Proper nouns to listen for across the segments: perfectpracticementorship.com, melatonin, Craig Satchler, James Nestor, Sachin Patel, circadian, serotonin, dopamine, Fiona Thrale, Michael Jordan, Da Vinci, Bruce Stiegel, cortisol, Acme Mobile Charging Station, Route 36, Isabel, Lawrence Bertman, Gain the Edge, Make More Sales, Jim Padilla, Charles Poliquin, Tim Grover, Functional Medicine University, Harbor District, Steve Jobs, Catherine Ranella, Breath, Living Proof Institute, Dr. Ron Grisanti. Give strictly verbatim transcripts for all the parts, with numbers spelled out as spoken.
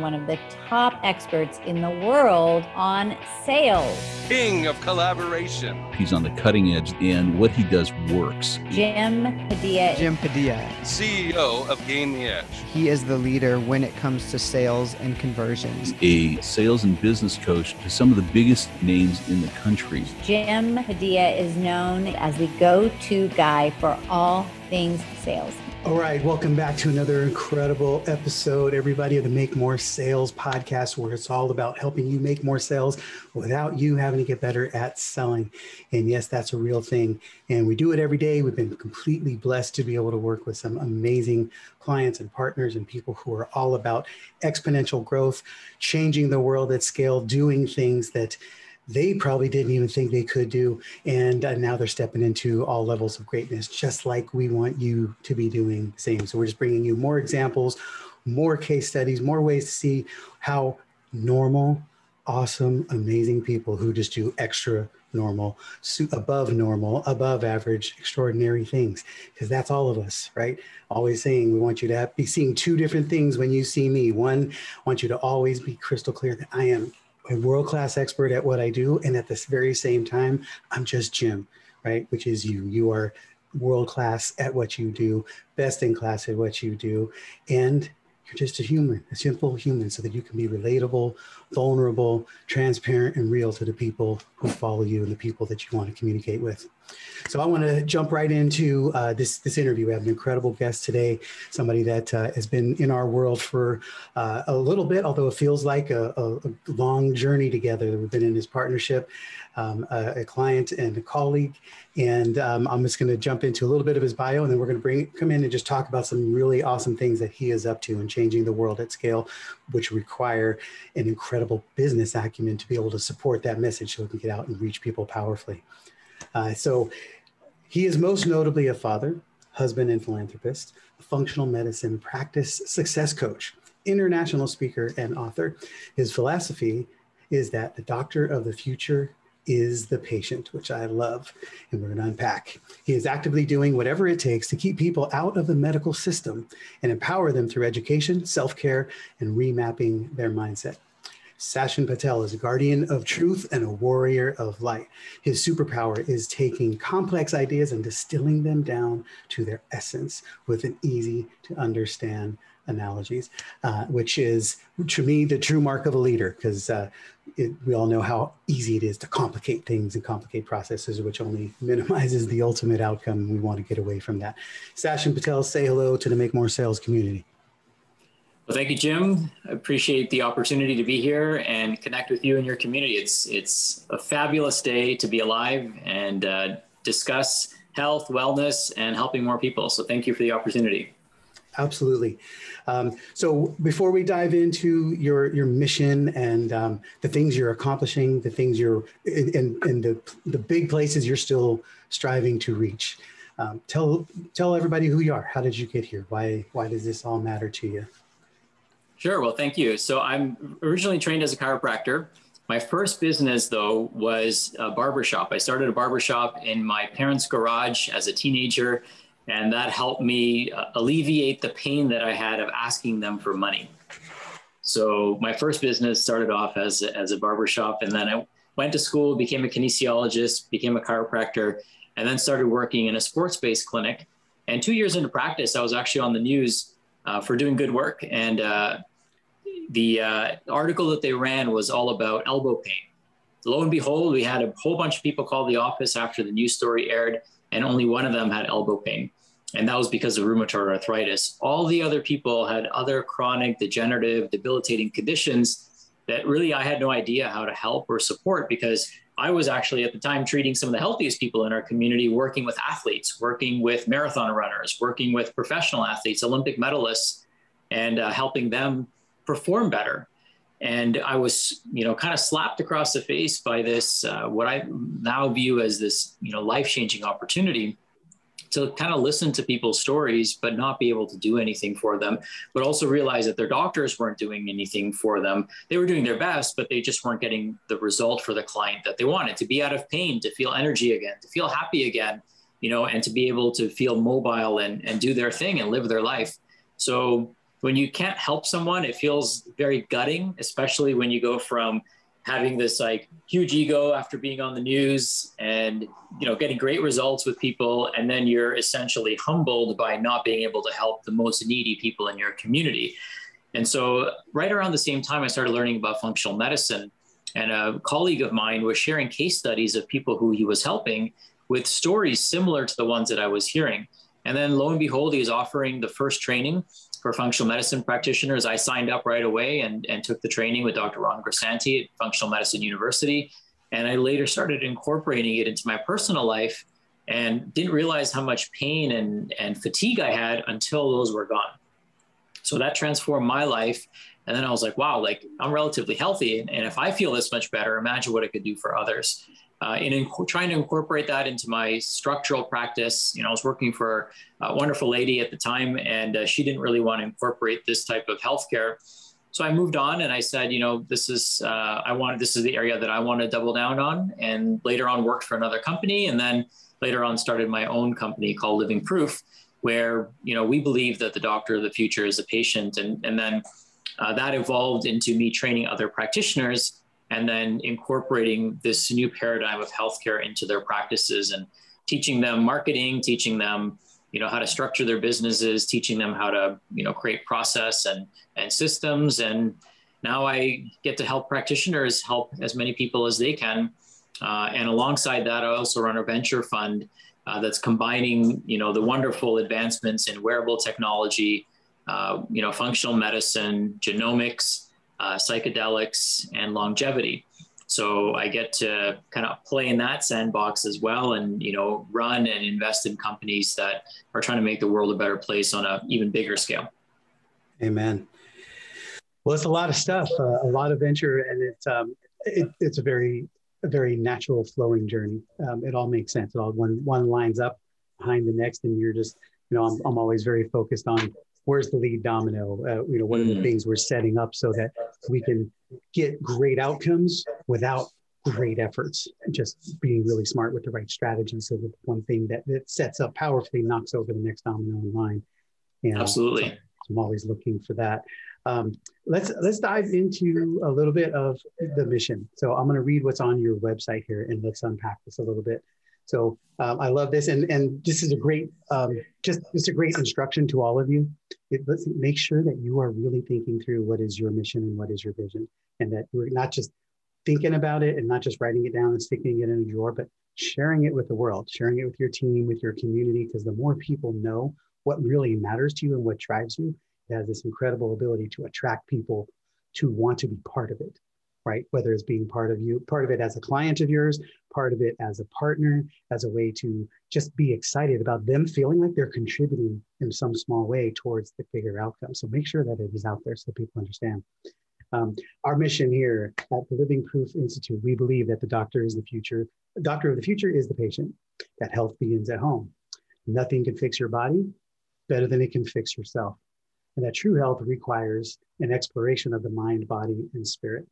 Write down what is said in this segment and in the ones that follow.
one of the top experts in the world on sales. King of collaboration. He's on the cutting edge, and what he does works. Jim Padilla. Jim Padilla. C E O of Gain the Edge. He is the leader when it comes to sales and conversions. A sales and business coach to some of the biggest names in the country. Jim Padilla is known as the go-to guy for all things sales. All right, welcome back to another incredible episode, everybody, of the Make More Sales podcast, where it's all about helping you make more sales without you having to get better at selling. And yes, that's a real thing. And we do it every day. We've been completely blessed to be able to work with some amazing clients and partners and people who are all about exponential growth, changing the world at scale, doing things that they probably didn't even think they could do. And uh, now they're stepping into all levels of greatness, just like we want you to be doing the same. So we're just bringing you more examples, more case studies, more ways to see how normal, awesome, amazing people who just do extra normal, above normal, above average, extraordinary things, because that's all of us, right? Always saying we want you to have, be seeing two different things when you see me. One, I want you to always be crystal clear that I am a world-class expert at what I do. And at this very same time, I'm just Jim, right? Which is you. You are world-class at what you do, best in class at what you do. And you're just a human, a simple human, so that you can be relatable, vulnerable, transparent, and real to the people who follow you and the people that you want to communicate with. So I want to jump right into uh, this, this interview. We have an incredible guest today, somebody that uh, has been in our world for uh, a little bit, although it feels like a, a, a long journey together. We've been in this partnership, um, a, a client and a colleague. And um, I'm just going to jump into a little bit of his bio, and then we're going to bring come in and just talk about some really awesome things that he is up to and changing the world at scale, which require an incredible business acumen to be able to support that message so it can get out and reach people powerfully. Uh, so he is most notably a father, husband, and philanthropist, a functional medicine practice success coach, international speaker, and author. His philosophy is that the doctor of the future is the patient, which I love, and we're going to unpack. He is actively doing whatever it takes to keep people out of the medical system and empower them through education, self-care, and remapping their mindset. Sachin Patel is a guardian of truth and a warrior of light. His superpower is taking complex ideas and distilling them down to their essence with an easy to understand analogies, uh, which is, to me, the true mark of a leader, because uh, we all know how easy it is to complicate things and complicate processes, which only minimizes the ultimate outcome. We want to get away from that. Sachin Patel, say hello to the Make More Sales community. Well, thank you, Jim. I appreciate the opportunity to be here and connect with you and your community. It's it's a fabulous day to be alive and uh, discuss health, wellness, and helping more people. So thank you for the opportunity. Absolutely. Um, so before we dive into your your mission and um, the things you're accomplishing, the things you're and and the the big places you're still striving to reach, um, tell tell everybody who you are. How did you get here? Why why does this all matter to you? Sure. Well, thank you. So I'm originally trained as a chiropractor. My first business, though, was a barbershop. I started a barbershop in my parents' garage as a teenager, and that helped me uh, alleviate the pain that I had of asking them for money. So my first business started off as a, as a barbershop, and then I went to school, became a kinesiologist, became a chiropractor, and then started working in a sports-based clinic. And two years into practice, I was actually on the news uh, for doing good work, and uh, The uh, article that they ran was all about elbow pain. Lo and behold, we had a whole bunch of people call the office after the news story aired, and only one of them had elbow pain. And that was because of rheumatoid arthritis. All the other people had other chronic, degenerative, debilitating conditions that really I had no idea how to help or support, because I was actually at the time treating some of the healthiest people in our community, working with athletes, working with marathon runners, working with professional athletes, Olympic medalists, and uh, helping them perform better. And I was, you know, kind of slapped across the face by this, uh, what I now view as this, you know, life-changing opportunity to kind of listen to people's stories, but not be able to do anything for them, but also realize that their doctors weren't doing anything for them. They were doing their best, but they just weren't getting the result for the client that they wanted, to be out of pain, to feel energy again, to feel happy again, you know, and to be able to feel mobile and, and do their thing and live their life. So when you can't help someone, it feels very gutting, especially when you go from having this like huge ego after being on the news and, you know, getting great results with people. And then you're essentially humbled by not being able to help the most needy people in your community. And so right around the same time, I started learning about functional medicine, and a colleague of mine was sharing case studies of people who he was helping with stories similar to the ones that I was hearing. And then lo and behold, he was offering the first training for functional medicine practitioners. I signed up right away and, and took the training with Doctor Ron Grisanti at Functional Medicine University. And I later started incorporating it into my personal life and didn't realize how much pain and, and fatigue I had until those were gone. So that transformed my life. And then I was like, wow, like I'm relatively healthy. And, and if I feel this much better, imagine what it could do for others. Uh, and in trying to incorporate that into my structural practice, you know, I was working for a wonderful lady at the time, and uh, she didn't really want to incorporate this type of healthcare. So I moved on, and I said, you know, this is, uh, I wanted, this is the area that I want to double down on. And later on worked for another company. And then later on started my own company called Living Proof, where, you know, we believe that the doctor of the future is the patient. And, and then uh, that evolved into me training other practitioners and then incorporating this new paradigm of healthcare into their practices and teaching them marketing, teaching them, you know, how to structure their businesses, teaching them how to, you know, create process and, and systems. And now I get to help practitioners help as many people as they can. Uh, and alongside that, I also run a venture fund uh, that's combining, you know, the wonderful advancements in wearable technology, uh, you know, functional medicine, genomics, Uh, psychedelics, and longevity. So I get to kind of play in that sandbox as well, and, you know, run and invest in companies that are trying to make the world a better place on an even bigger scale. Amen. Well, it's a lot of stuff, uh, a lot of venture, and it's um, it, it's a very, a very natural flowing journey. Um, it all makes sense. It all one one lines up behind the next, and you're just, you know, I'm I'm always very focused on, where's the lead domino? Uh, you know, what are the things we're setting up so that we can get great outcomes without great efforts? Just being really smart with the right strategy, so that one thing that, that sets up powerfully knocks over the next domino in line. And absolutely, so I'm always looking for that. Um, let's let's dive into a little bit of the mission. So I'm going to read what's on your website here, and let's unpack this a little bit. So um, I love this, and and this is a great, um, just just a great instruction to all of you. It, let's make sure that you are really thinking through what is your mission and what is your vision, and that you're not just thinking about it and not just writing it down and sticking it in a drawer, but sharing it with the world, sharing it with your team, with your community, because the more people know what really matters to you and what drives you, it has this incredible ability to attract people to want to be part of it. Right? Whether it's being part of you, part of it as a client of yours, part of it as a partner, as a way to just be excited about them feeling like they're contributing in some small way towards the bigger outcome. So make sure that it is out there so people understand. Um, our mission here at the Living Proof Institute, we believe that the doctor is the future. The doctor of the future is the patient, that health begins at home. Nothing can fix your body better than it can fix yourself. And that true health requires an exploration of the mind, body, and spirit.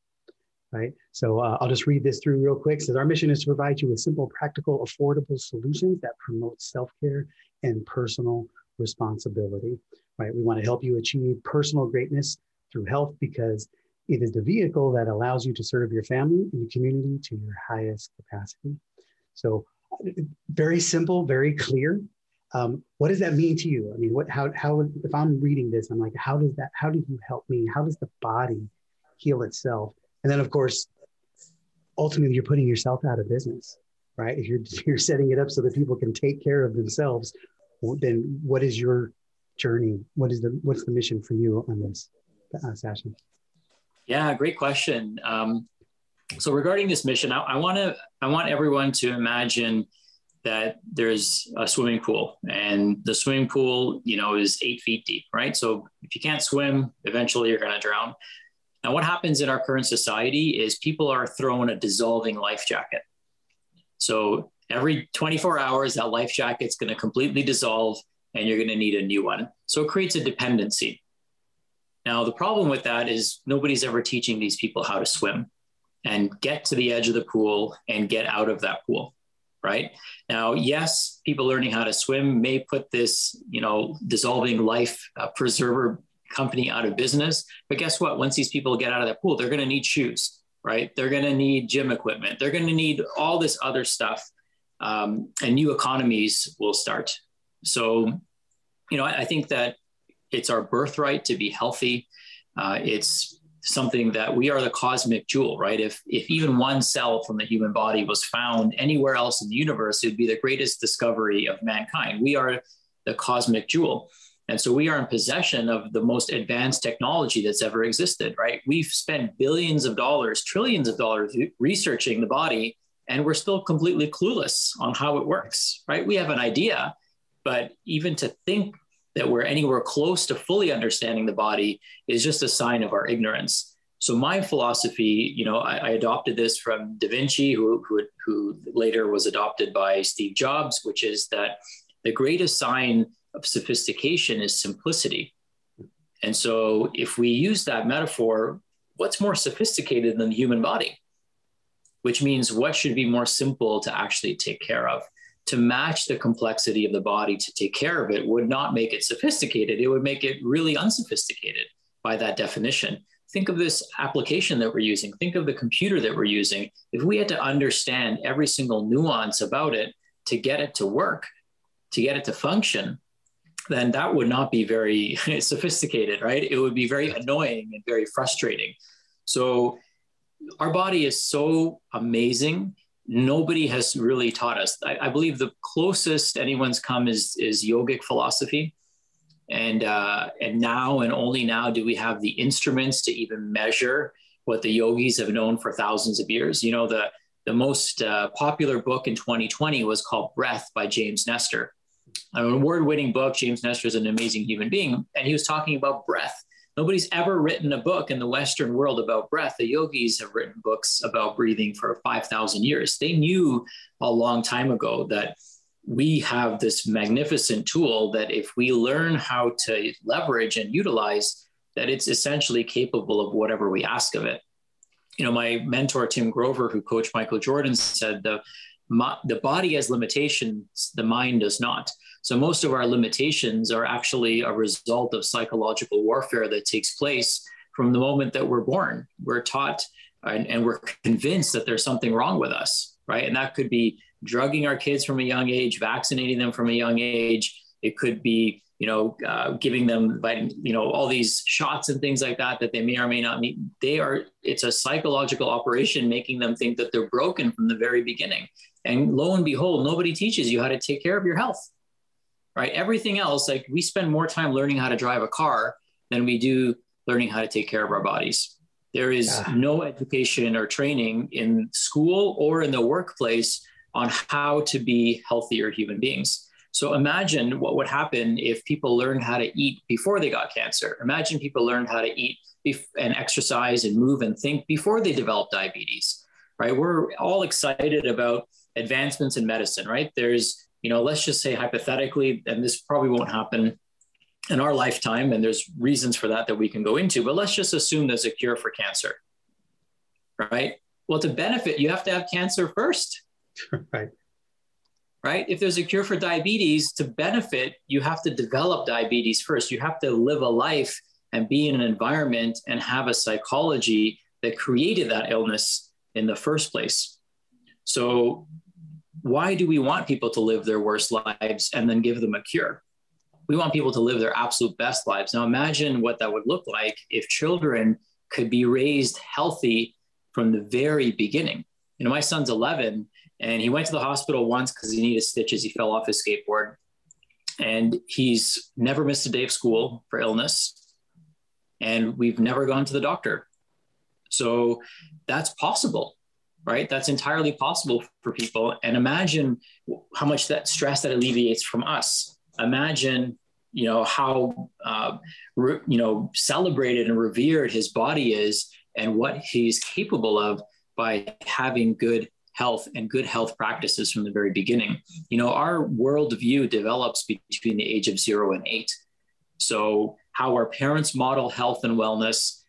Right? So uh, I'll just read this through real quick. It says, our mission is to provide you with simple, practical, affordable solutions that promote self-care and personal responsibility. Right? We want to help you achieve personal greatness through health, because it is the vehicle that allows you to serve your family and your community to your highest capacity. So very simple, very clear. Um, what does that mean to you? I mean, what, how, how, if I'm reading this, I'm like, how does that, how do you help me? How does the body heal itself? And then, of course, ultimately, you're putting yourself out of business, right? If you're, if you're setting it up so that people can take care of themselves, then what is your journey? What is the what's the mission for you on this, uh, Sachin? Yeah, great question. Um, so regarding this mission, I, I want to I want everyone to imagine that there's a swimming pool, and the swimming pool, you know, is eight feet deep, right? So if you can't swim, eventually you're going to drown. Now, what happens in our current society is people are thrown a dissolving life jacket. So every twenty-four hours, that life jacket's going to completely dissolve, and you're going to need a new one. So it creates a dependency. Now, the problem with that is nobody's ever teaching these people how to swim and get to the edge of the pool and get out of that pool, right? Now, yes, people learning how to swim may put this, you know, dissolving life uh, preserver company out of business. But guess what? Once these people get out of that pool, they're going to need shoes, right? They're going to need gym equipment. They're going to need all this other stuff. Um, and new economies will start. So, you know, I, I think that it's our birthright to be healthy. Uh, it's something that we are the cosmic jewel, right? If if even one cell from the human body was found anywhere else in the universe, it'd be the greatest discovery of mankind. We are the cosmic jewel. And so we are in possession of the most advanced technology that's ever existed, right? We've spent billions of dollars, trillions of dollars researching the body, and we're still completely clueless on how it works, right? We have an idea, but even to think that we're anywhere close to fully understanding the body is just a sign of our ignorance. So my philosophy, you know, I, I adopted this from Da Vinci, who, who, who later was adopted by Steve Jobs, which is that the greatest sign of sophistication is simplicity. And so if we use that metaphor, what's more sophisticated than the human body? Which means what should be more simple to actually take care of? To match the complexity of the body to take care of it would not make it sophisticated. It would make it really unsophisticated by that definition. Think of this application that we're using. Think of the computer that we're using. If we had to understand every single nuance about it to get it to work, to get it to function, then that would not be very sophisticated, right? It would be very annoying and very frustrating. So our body is so amazing. Nobody has really taught us. I, I believe the closest anyone's come is, is yogic philosophy. And, uh, and now and only now do we have the instruments to even measure what the yogis have known for thousands of years. You know, the, the most uh, popular book in twenty twenty was called Breath by James Nestor. An award-winning book. James Nestor is an amazing human being. And he was talking about breath. Nobody's ever written a book in the Western world about breath. The yogis have written books about breathing for five thousand years. They knew a long time ago that we have this magnificent tool that if we learn how to leverage and utilize, that it's essentially capable of whatever we ask of it. You know, my mentor, Tim Grover, who coached Michael Jordan, said the, the body has limitations, the mind does not. So most of our limitations are actually a result of psychological warfare that takes place from the moment that we're born. We're taught and, and we're convinced that there's something wrong with us, right? And that could be drugging our kids from a young age, vaccinating them from a young age. It could be, you know, uh, giving them, you know, all these shots and things like that, that they may or may not need. They are, it's a psychological operation, making them think that they're broken from the very beginning. And lo and behold, nobody teaches you how to take care of your health. Right? Everything else, like we spend more time learning how to drive a car than we do learning how to take care of our bodies. There is yeah. no education or training in school or in the workplace on how to be healthier human beings. So imagine what would happen if people learned how to eat before they got cancer. Imagine people learned how to eat and exercise and move and think before they develop diabetes, right? We're all excited about advancements in medicine, right? There's You know, let's just say hypothetically, and this probably won't happen in our lifetime, and there's reasons for that that we can go into, but let's just assume there's a cure for cancer, right? Well, to benefit, you have to have cancer first, right? Right? If there's a cure for diabetes, to benefit, you have to develop diabetes first. You have to live a life and be in an environment and have a psychology that created that illness in the first place. So why do we want people to live their worst lives and then give them a cure? We want people to live their absolute best lives. Now imagine what that would look like if children could be raised healthy from the very beginning. You know, my son's eleven and he went to the hospital once because he needed stitches. He fell off his skateboard and he's never missed a day of school for illness. And we've never gone to the doctor. So that's possible. Right? That's entirely possible for people. And imagine how much that stress that alleviates from us. Imagine, you know, how, uh, re- you know, celebrated and revered his body is and what he's capable of by having good health and good health practices from the very beginning. You know, our worldview develops between the age of zero and eight. So how our parents model health and wellness,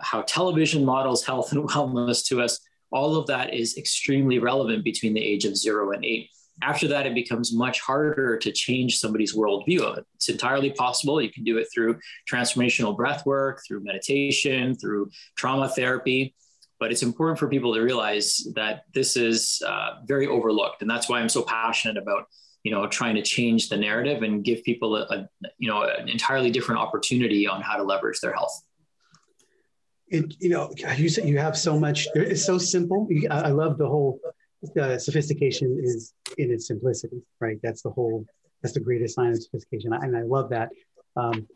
how television models health and wellness to us, all of that is extremely relevant between the age of zero and eight. After that, it becomes much harder to change somebody's worldview. It's entirely possible. You can do it through transformational breath work, through meditation, through trauma therapy. But it's important for people to realize that this is uh, very overlooked. And that's why I'm so passionate about, you know, trying to change the narrative and give people a, a you know, an entirely different opportunity on how to leverage their health. It, you know, you said you have so much, it's so simple. I love the whole uh, sophistication is in its simplicity, right? That's the whole, that's the greatest sign of sophistication. I, and I love that. Um,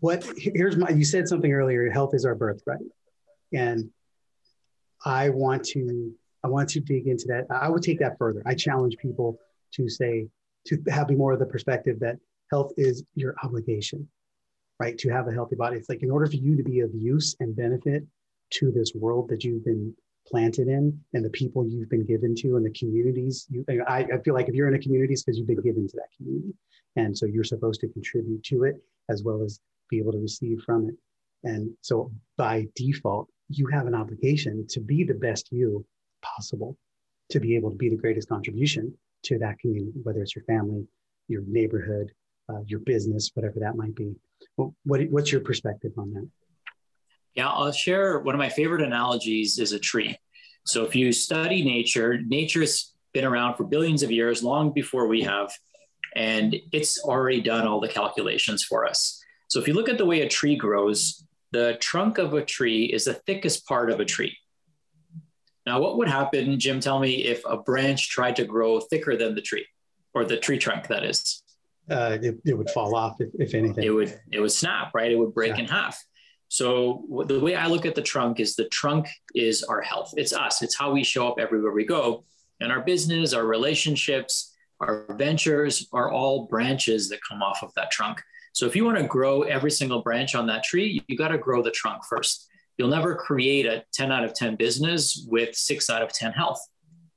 what, here's my, you said something earlier, health is our birthright. And I want to, I want to dig into that. I would take that further. I challenge people to say, to have more of the perspective that health is your obligation, right? To have a healthy body. It's like, in order for you to be of use and benefit to this world that you've been planted in and the people you've been given to and the communities, you, I, I feel like if you're in a community, it's because you've been given to that community. And so you're supposed to contribute to it as well as be able to receive from it. And so by default, you have an obligation to be the best you possible, to be able to be the greatest contribution to that community, whether it's your family, your neighborhood, uh, your business, whatever that might be. Well, what, what's your perspective on that? Yeah, I'll share one of my favorite analogies is a tree. So if you study nature, nature's been around for billions of years, long before we have, and it's already done all the calculations for us. So if you look at the way a tree grows, the trunk of a tree is the thickest part of a tree. Now, what would happen, Jim, tell me, if a branch tried to grow thicker than the tree, or the tree trunk, that is? Uh, it, it would fall off, if, if anything. It would, it would snap, right? It would break yeah. in half. So the way I look at the trunk is the trunk is our health. It's us. It's how we show up everywhere we go. And our business, our relationships, our ventures are all branches that come off of that trunk. So if you want to grow every single branch on that tree, you got to grow the trunk first. You'll never create a ten out of ten business with six out of ten health.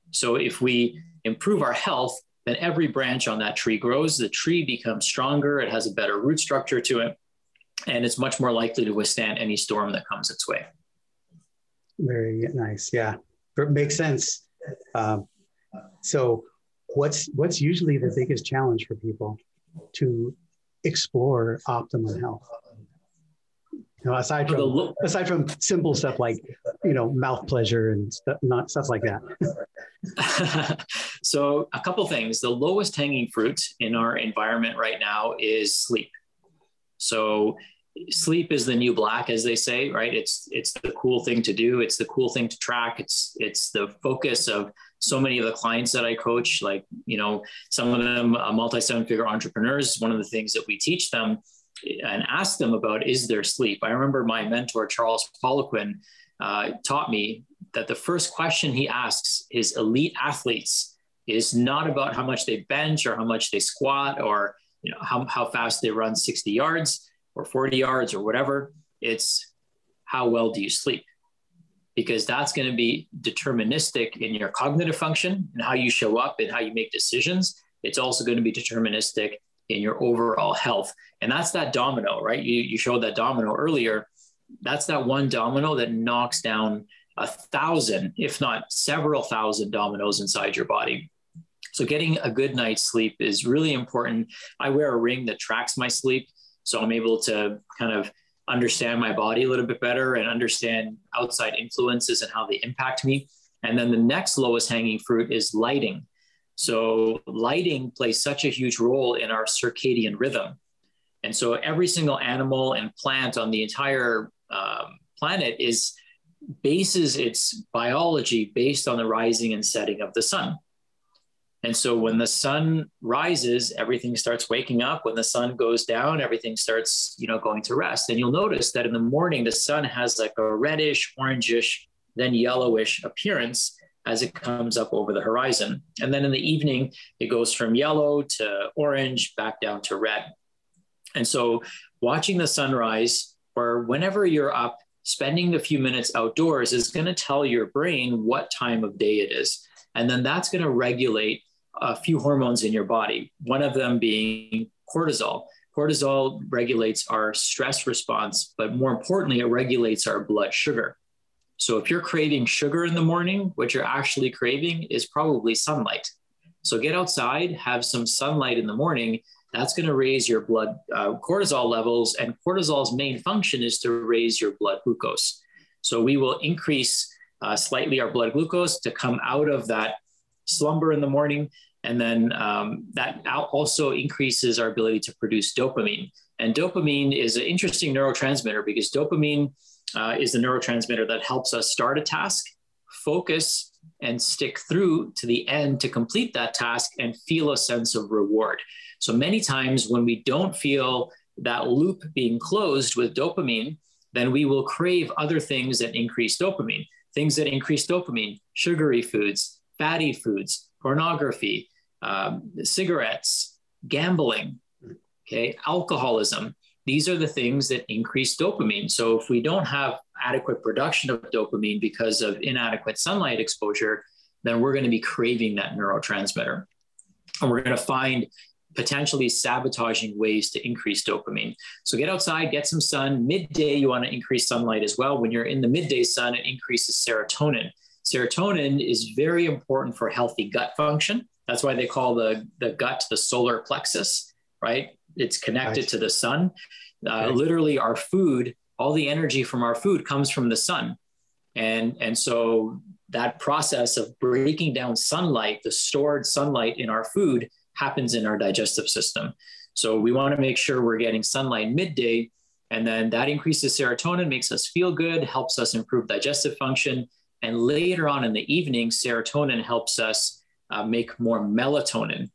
So if we improve our health, then every branch on that tree grows. The tree becomes stronger. It has a better root structure to it. And it's much more likely to withstand any storm that comes its way. Very nice. Yeah, it makes sense. Um, so what's, what's usually the biggest challenge for people to explore optimum health? You know, aside from aside from simple stuff like, you know, mouth pleasure and stuff, not stuff like that. So a couple things. The lowest hanging fruit in our environment right now is sleep. So sleep is the new black, as they say, right? It's it's the cool thing to do. It's the cool thing to track. It's it's the focus of so many of the clients that I coach, like, you know, some of them are multi-seven-figure entrepreneurs. One of the things that we teach them and ask them about is their sleep. I remember my mentor, Charles Poliquin, uh, taught me that the first question he asks his elite athletes is not about how much they bench or how much they squat or, you know, how, how fast they run sixty yards or forty yards or whatever. It's how well do you sleep? Because that's going to be deterministic in your cognitive function and how you show up and how you make decisions. It's also going to be deterministic in your overall health. And that's that domino, right? You, you showed that domino earlier. That's that one domino that knocks down a thousand, if not several thousand dominoes inside your body. So getting a good night's sleep is really important. I wear a ring that tracks my sleep, so I'm able to kind of understand my body a little bit better and understand outside influences and how they impact me. And then the next lowest hanging fruit is lighting. So lighting plays such a huge role in our circadian rhythm. And so every single animal and plant on the entire um, planet is bases its biology based on the rising and setting of the sun. And so when the sun rises, everything starts waking up. When the sun goes down, everything starts, you know, going to rest. And you'll notice that in the morning, the sun has like a reddish, orangish, then yellowish appearance as it comes up over the horizon. And then in the evening, it goes from yellow to orange, back down to red. And so watching the sunrise, or whenever you're up, spending a few minutes outdoors is going to tell your brain what time of day it is. And then that's going to regulate a few hormones in your body, one of them being cortisol. Cortisol regulates our stress response, but more importantly, it regulates our blood sugar. So if you're craving sugar in the morning, what you're actually craving is probably sunlight. So get outside, have some sunlight in the morning. That's going to raise your blood uh, cortisol levels, and cortisol's main function is to raise your blood glucose. So we will increase uh, slightly our blood glucose to come out of that slumber in the morning. And then um, that also increases our ability to produce dopamine. And dopamine is an interesting neurotransmitter because dopamine uh, is the neurotransmitter that helps us start a task, focus, and stick through to the end to complete that task and feel a sense of reward. So many times when we don't feel that loop being closed with dopamine, then we will crave other things that increase dopamine, things that increase dopamine, sugary foods, fatty foods, pornography, um, cigarettes, gambling, okay, alcoholism. These are the things that increase dopamine. So if we don't have adequate production of dopamine because of inadequate sunlight exposure, then we're going to be craving that neurotransmitter. And we're going to find potentially sabotaging ways to increase dopamine. So get outside, get some sun. Midday, you want to increase sunlight as well. When you're in the midday sun, it increases serotonin. Serotonin is very important for healthy gut function. That's why they call the, the gut the solar plexus, right? It's connected nice. to the sun. Uh, okay. Literally our food, all the energy from our food comes from the sun. And, and so that process of breaking down sunlight, the stored sunlight in our food, happens in our digestive system. So we want to make sure we're getting sunlight midday. And then that increases serotonin, makes us feel good, helps us improve digestive function. And later on in the evening, serotonin helps us uh, make more melatonin.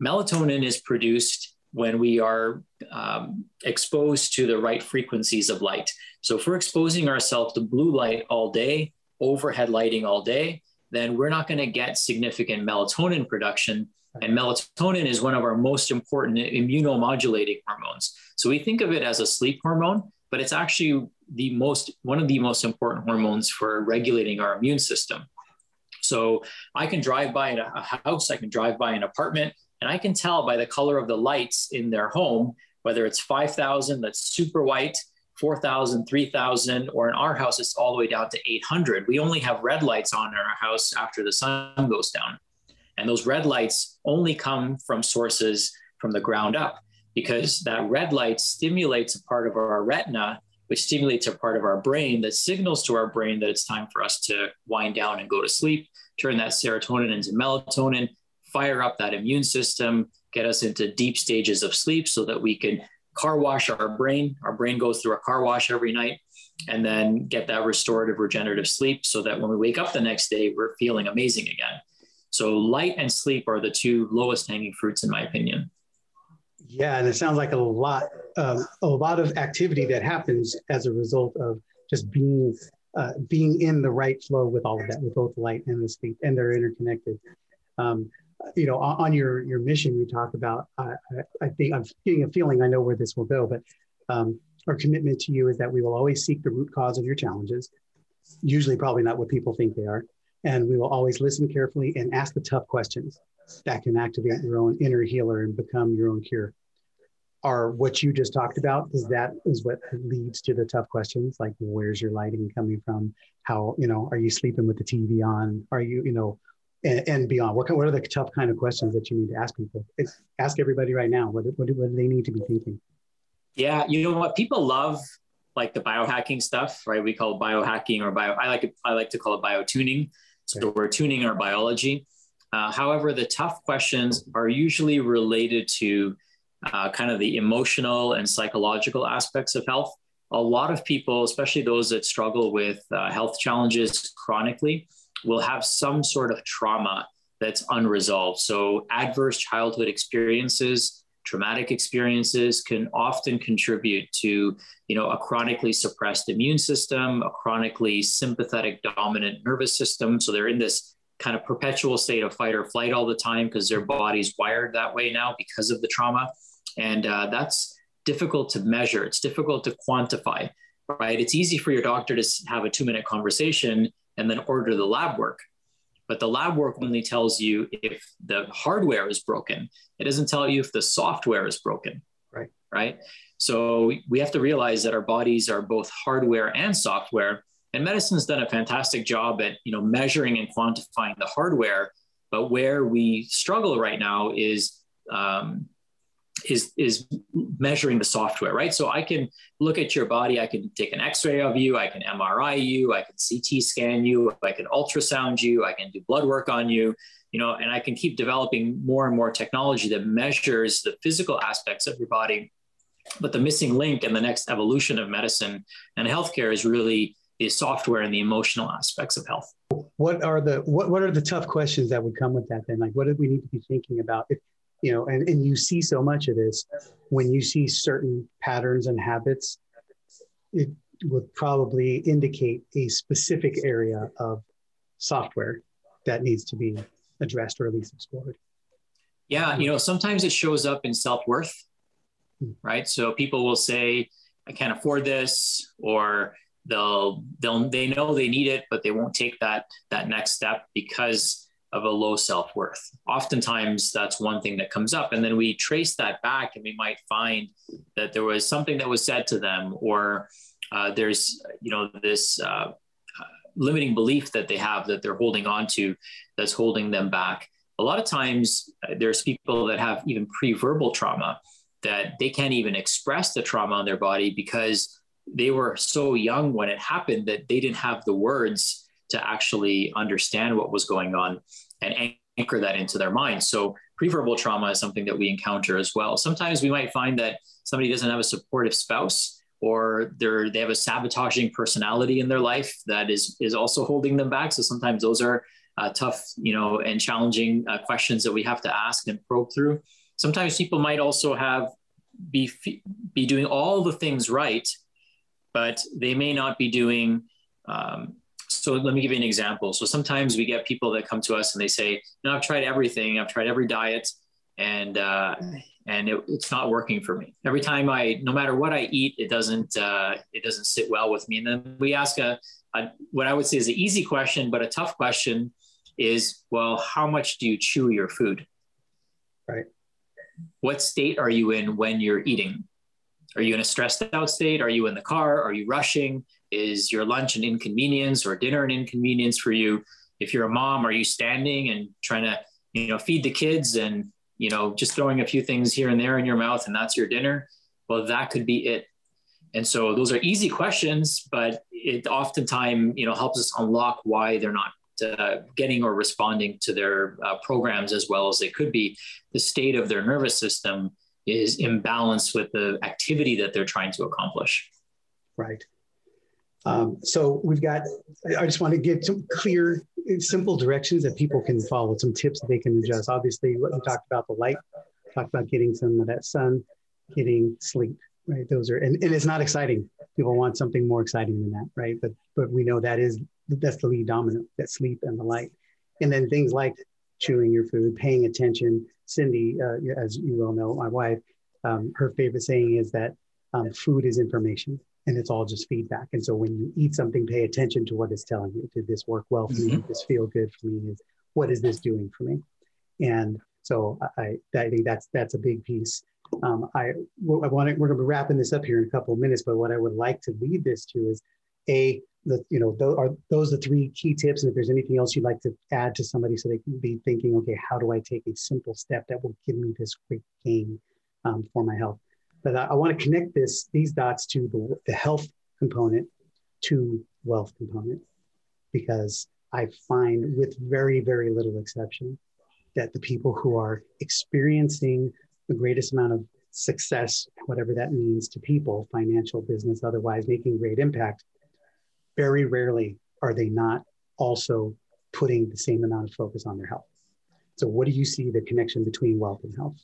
Melatonin is produced when we are um, exposed to the right frequencies of light. So if we're exposing ourselves to blue light all day, overhead lighting all day, then we're not going to get significant melatonin production. And melatonin is one of our most important immunomodulating hormones. So we think of it as a sleep hormone, but it's actually the most, one of the most important hormones for regulating our immune system. So I can drive by a house, I can drive by an apartment, and I can tell by the color of the lights in their home, whether it's five thousand, that's super white, four thousand, three thousand, or in our house, it's all the way down to eight hundred. We only have red lights on in our house after the sun goes down. And those red lights only come from sources from the ground up, because that red light stimulates a part of our retina, which stimulates a part of our brain that signals to our brain that it's time for us to wind down and go to sleep, turn that serotonin into melatonin, fire up that immune system, get us into deep stages of sleep so that we can car wash our brain. Our brain goes through a car wash every night, and then get that restorative, regenerative sleep so that when we wake up the next day, we're feeling amazing again. So light and sleep are the two lowest hanging fruits, in my opinion. Yeah, and it sounds like a lot, uh, a lot of activity that happens as a result of just being uh, being in the right flow with all of that, with both light and the sleep, and they're interconnected. Um, You know, on your, your mission, you talk about, I, I think I'm getting a feeling I know where this will go, but um, our commitment to you is that we will always seek the root cause of your challenges, usually probably not what people think they are. And we will always listen carefully and ask the tough questions that can activate your own inner healer and become your own cure. Are what you just talked about, is that is what leads to the tough questions, like where's your lighting coming from? How, you know, are you sleeping with the T V on? Are you, you know, and beyond? What what are the tough kind of questions that you need to ask people? It's, ask everybody right now, what, what, do, what do they need to be thinking? Yeah, you know what? People love like the biohacking stuff, right? We call it biohacking or bio, I like it, I like to call it biotuning. So okay. We're tuning our biology. Uh, however, the tough questions are usually related to uh, kind of the emotional and psychological aspects of health. A lot of people, especially those that struggle with uh, health challenges chronically, will have some sort of trauma that's unresolved. So adverse childhood experiences, traumatic experiences can often contribute to, you know, a chronically suppressed immune system, a chronically sympathetic dominant nervous system. So they're in this kind of perpetual state of fight or flight all the time because their body's wired that way now because of the trauma. And uh, that's difficult to measure. It's difficult to quantify, right? It's easy for your doctor to have a two-minute conversation and then order the lab work. But the lab work only tells you if the hardware is broken. It doesn't tell you if the software is broken, right? Right. So we have to realize that our bodies are both hardware and software, And medicine's done a fantastic job at, you know, measuring and quantifying the hardware. But where we struggle right now is um, is is measuring the software, right? So I can look at your body. I can take an X-ray of you. I can M R I you. I can C T scan you. I can ultrasound you. I can do blood work on you. You know, and I can keep developing more and more technology that measures the physical aspects of your body. But the missing link and the next evolution of medicine and healthcare is really the software and the emotional aspects of health. What are the what, what are the tough questions that would come with that then? Like, what do we need to be thinking about? If, you know, and, and you see so much of this, when you see certain patterns and habits, it would probably indicate a specific area of software that needs to be addressed or at least explored. Yeah, you know, sometimes it shows up in self-worth, right? So people will say, I can't afford this, or they'll, they'll, they know they need it, but they won't take that, that next step because of a low self-worth. Oftentimes that's one thing that comes up. And then we trace that back and we might find that there was something that was said to them, or uh, there's, you know, this uh, limiting belief that they have that they're holding on to that's holding them back. A lot of times uh, there's people that have even pre-verbal trauma that they can't even express the trauma on their body because they were so young when it happened that they didn't have the words to actually understand what was going on and anchor that into their mind. So pre-verbal trauma is something that we encounter as well. Sometimes we might find that somebody doesn't have a supportive spouse, or they're, they have a sabotaging personality in their life that is, is also holding them back. So sometimes those are uh, tough, you know, and challenging uh, questions that we have to ask and probe through. Sometimes people might also have be be doing all the things right, but they may not be doing. Um, so let me give you an example. So sometimes we get people that come to us and they say, "No, I've tried everything. I've tried every diet, and uh, and it, it's not working for me. Every time I, no matter what I eat, it doesn't uh, it doesn't sit well with me." And then we ask a, a what I would say is an easy question, but a tough question is, "Well, how much do you chew your food?" Right. What state are you in when you're eating? Are you in a stressed out state? Are you in the car? Are you rushing? Is your lunch an inconvenience or dinner an inconvenience for you? If you're a mom, are you standing and trying to, you know, feed the kids and, you know, just throwing a few things here and there in your mouth and that's your dinner? Well, that could be it. And so those are easy questions, but it oftentimes, you know, helps us unlock why they're not Uh, getting or responding to their uh, programs as well as they could be. The state of their nervous system is imbalanced with the activity that they're trying to accomplish. Right. Um, so we've got, I just want to get some clear, simple directions that people can follow, some tips that they can adjust. Obviously, what we talked about, the light, talked about getting some of that sun, getting sleep, right? Those are, and, and it's not exciting. People want something more exciting than that, right? But but we know that is that's the lead dominant, that sleep and the light. And then things like chewing your food, paying attention. Cindy, uh, as you well know, my wife, um, her favorite saying is that um, food is information and it's all just feedback. And so when you eat something, pay attention to what it's telling you. Did this work well for mm-hmm. me? Did this feel good for me? Is, what is this doing for me? And so I, I think that's that's a big piece. Um, I, I want to, we're going to be wrapping this up here in a couple of minutes, but what I would like to lead this to is a, the, you know, those are those the three key tips. And if there's anything else you'd like to add to somebody so they can be thinking, okay, how do I take a simple step that will give me this quick gain um, for my health? But I, I want to connect this, these dots to the, the health component to wealth component, because I find with very, very little exception that the people who are experiencing the greatest amount of success, whatever that means to people, financial, business, otherwise, making great impact, very rarely are they not also putting the same amount of focus on their health. So what do you see the connection between wealth and health?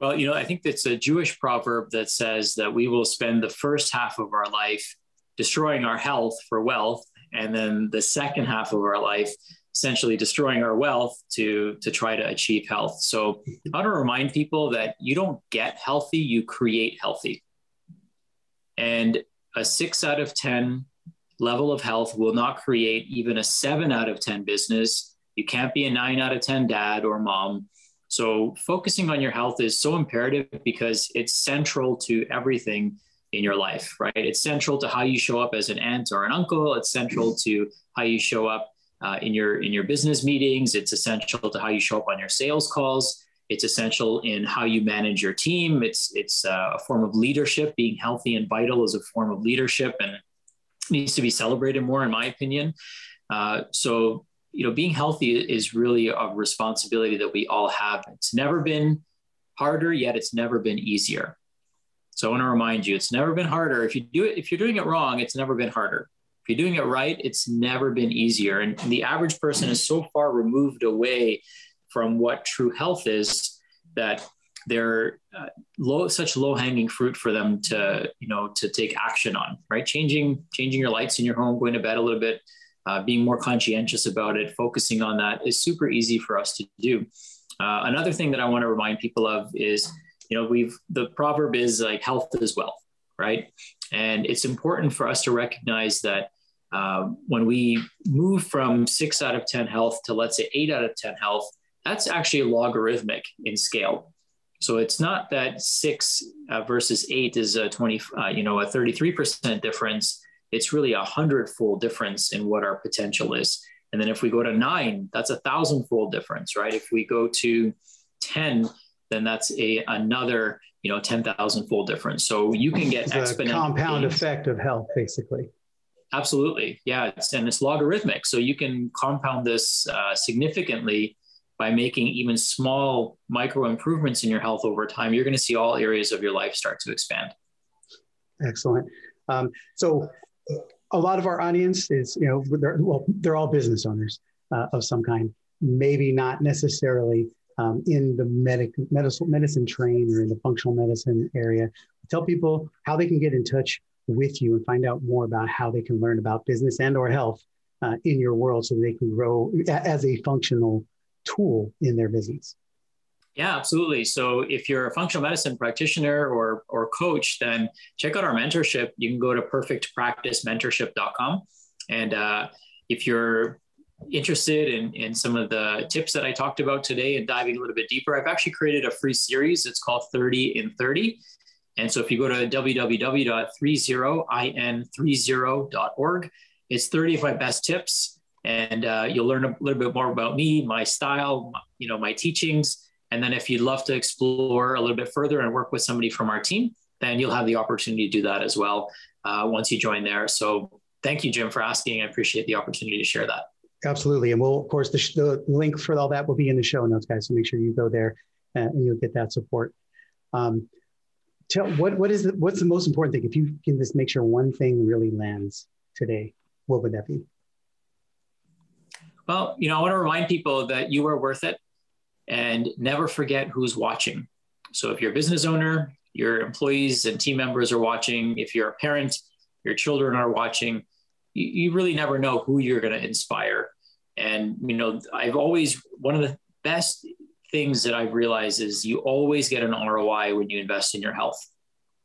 Well, you know, I think it's a Jewish proverb that says that we will spend the first half of our life destroying our health for wealth, and then the second half of our life essentially destroying our wealth to, to try to achieve health. So I want to remind people that you don't get healthy, you create healthy. And a six out of ten level of health will not create even a seven out of ten business. You can't be a nine out of ten dad or mom. So focusing on your health is so imperative because it's central to everything in your life, right? It's central to how you show up as an aunt or an uncle. It's central to how you show up uh, in your in your business meetings. It's essential to how you show up on your sales calls. It's essential in how you manage your team. It's it's uh, a form of leadership. Being healthy and vital is a form of leadership and needs to be celebrated more, in my opinion. Uh, so, you know, being healthy is really a responsibility that we all have. It's never been harder, yet it's never been easier. So I want to remind you, it's never been harder. If you do it, if you're doing it wrong, it's never been harder. If you're doing it right, it's never been easier. And the average person is so far removed away from what true health is that they're uh, low, such low hanging fruit for them to, you know, to take action on, right? Changing, changing your lights in your home, going to bed a little bit, uh, being more conscientious about it, focusing on that is super easy for us to do. Uh, another thing that I want to remind people of is, you know, we've, the proverb is like health is wealth, right? And it's important for us to recognize that uh, when we move from six out of ten health to, let's say, eight out of ten health, that's actually logarithmic in scale. So it's not that six uh, versus eight is a twenty, uh, you know, a thirty-three percent difference. It's really a hundredfold difference in what our potential is. And then if we go to nine, that's a thousandfold difference, right? If we go to ten, then that's a, another, you know, ten thousand fold difference. So you can get exponential compound gains. Effect of health, basically. Absolutely. Yeah. It's, and it's logarithmic. So you can compound this uh, significantly by making even small micro improvements in your health over time. You're going to see all areas of your life start to expand. Excellent. Um, so a lot of our audience is, you know, they're, well, they're all business owners uh, of some kind, maybe not necessarily Um, in the medic, medicine, medicine train or in the functional medicine area. Tell people how they can get in touch with you and find out more about how they can learn about business and or health uh, in your world so they can grow as a functional tool in their business. Yeah, absolutely. So if you're a functional medicine practitioner or, or coach, then check out our mentorship. You can go to perfect practice mentorship dot com. And uh, if you're interested in, in some of the tips that I talked about today and diving a little bit deeper, I've actually created a free series. It's called thirty in thirty. And so if you go to w w w dot thirty in thirty dot org, it's thirty of my best tips. And uh, you'll learn a little bit more about me, my style, my, you know, my teachings. And then if you'd love to explore a little bit further and work with somebody from our team, then you'll have the opportunity to do that as well uh, once you join there. So thank you, Jim, for asking. I appreciate the opportunity to share that. Absolutely. And we'll, of course, the, sh- the link for all that will be in the show notes, guys. So make sure you go there uh, and you'll get that support. Um, tell what, what is the, what's the most important thing? If you can just make sure one thing really lands today, what would that be? Well, you know, I want to remind people that you are worth it and never forget who's watching. So if you're a business owner, your employees and team members are watching. If you're a parent, your children are watching. You really never know who you're going to inspire. And, you know, I've always, one of the best things that I've realized is you always get an R O I when you invest in your health,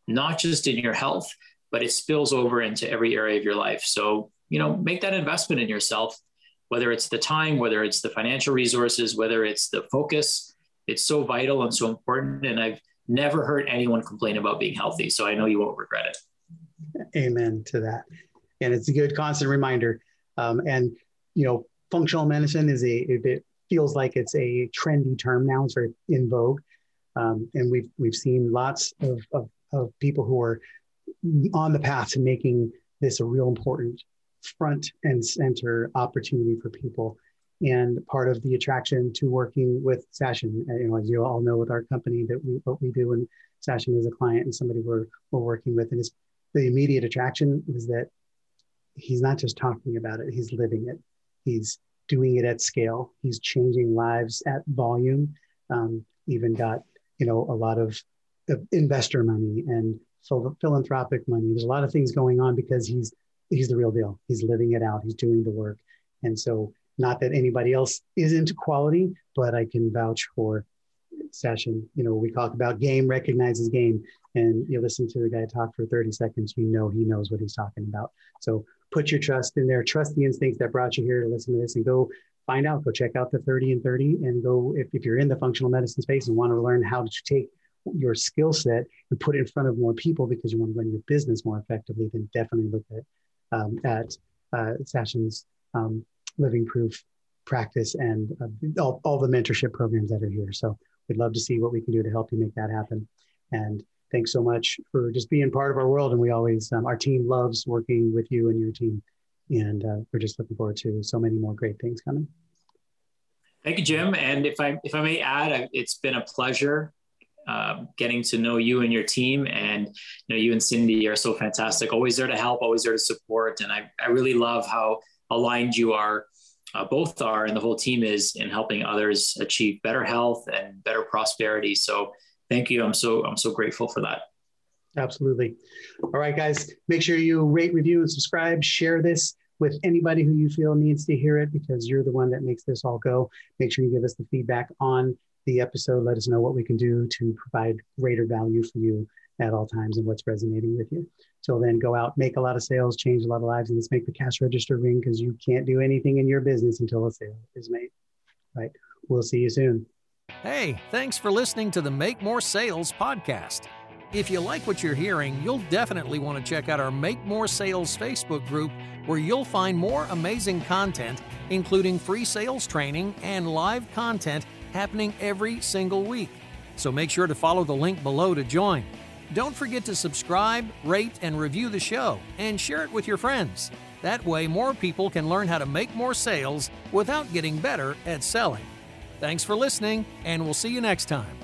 not just in your health, but it spills over into every area of your life. So, you know, make that investment in yourself, whether it's the time, whether it's the financial resources, whether it's the focus. It's so vital and so important. And I've never heard anyone complain about being healthy. So I know you won't regret it. Amen to that. And it's a good constant reminder. Um, and, you know, functional medicine is a, it feels like it's a trendy term now. It's very in vogue. Um, and we've, we've seen lots of, of, of people who are on the path to making this a real important front and center opportunity for people. And part of the attraction to working with Sachin, you know, as you all know, with our company that we, what we do, and Sachin is a client and somebody we're, we're working with. And it's, the immediate attraction is that he's not just talking about it, he's living it. He's doing it at scale. He's changing lives at volume. Um, even got, you know, a lot of uh, investor money and phil- philanthropic money. There's a lot of things going on because he's he's the real deal. He's living it out. He's doing the work. And so not that anybody else isn't quality, but I can vouch for Sachin. You know, we talk about game recognizes game, and you listen to the guy talk for thirty seconds, you know, he knows what he's talking about. So put your trust in there. Trust the instincts that brought you here to listen to this, and go find out, go check out the thirty in thirty, and go, if, if you're in the functional medicine space and want to learn how to take your skill set and put it in front of more people because you want to run your business more effectively, then definitely look at, um, at uh, Sachin's um, Living Proof practice and uh, all, all the mentorship programs that are here. So we'd love to see what we can do to help you make that happen. And thanks so much for just being part of our world. And we always, um, our team loves working with you and your team. And uh, we're just looking forward to so many more great things coming. Thank you, Jim. And if I, if I may add, it's been a pleasure um, getting to know you and your team. And you know, you and Cindy are so fantastic, always there to help, always there to support. And I, I really love how aligned you are, uh, both are, and the whole team is in helping others achieve better health and better prosperity. So thank you. I'm so, I'm so grateful for that. Absolutely. All right, guys, make sure you rate, review, and subscribe, share this with anybody who you feel needs to hear it, because you're the one that makes this all go. Make sure you give us the feedback on the episode. Let us know what we can do to provide greater value for you at all times and what's resonating with you. So then go out, make a lot of sales, change a lot of lives, and let's make the cash register ring, because you can't do anything in your business until a sale is made. All right. We'll see you soon. Hey, thanks for listening to the Make More Sales podcast. If you like what you're hearing, you'll definitely want to check out our Make More Sales Facebook group, where you'll find more amazing content, including free sales training and live content happening every single week. So make sure to follow the link below to join. Don't forget to subscribe, rate, and review the show, and share it with your friends. That way, more people can learn how to make more sales without getting better at selling. Thanks for listening, and we'll see you next time.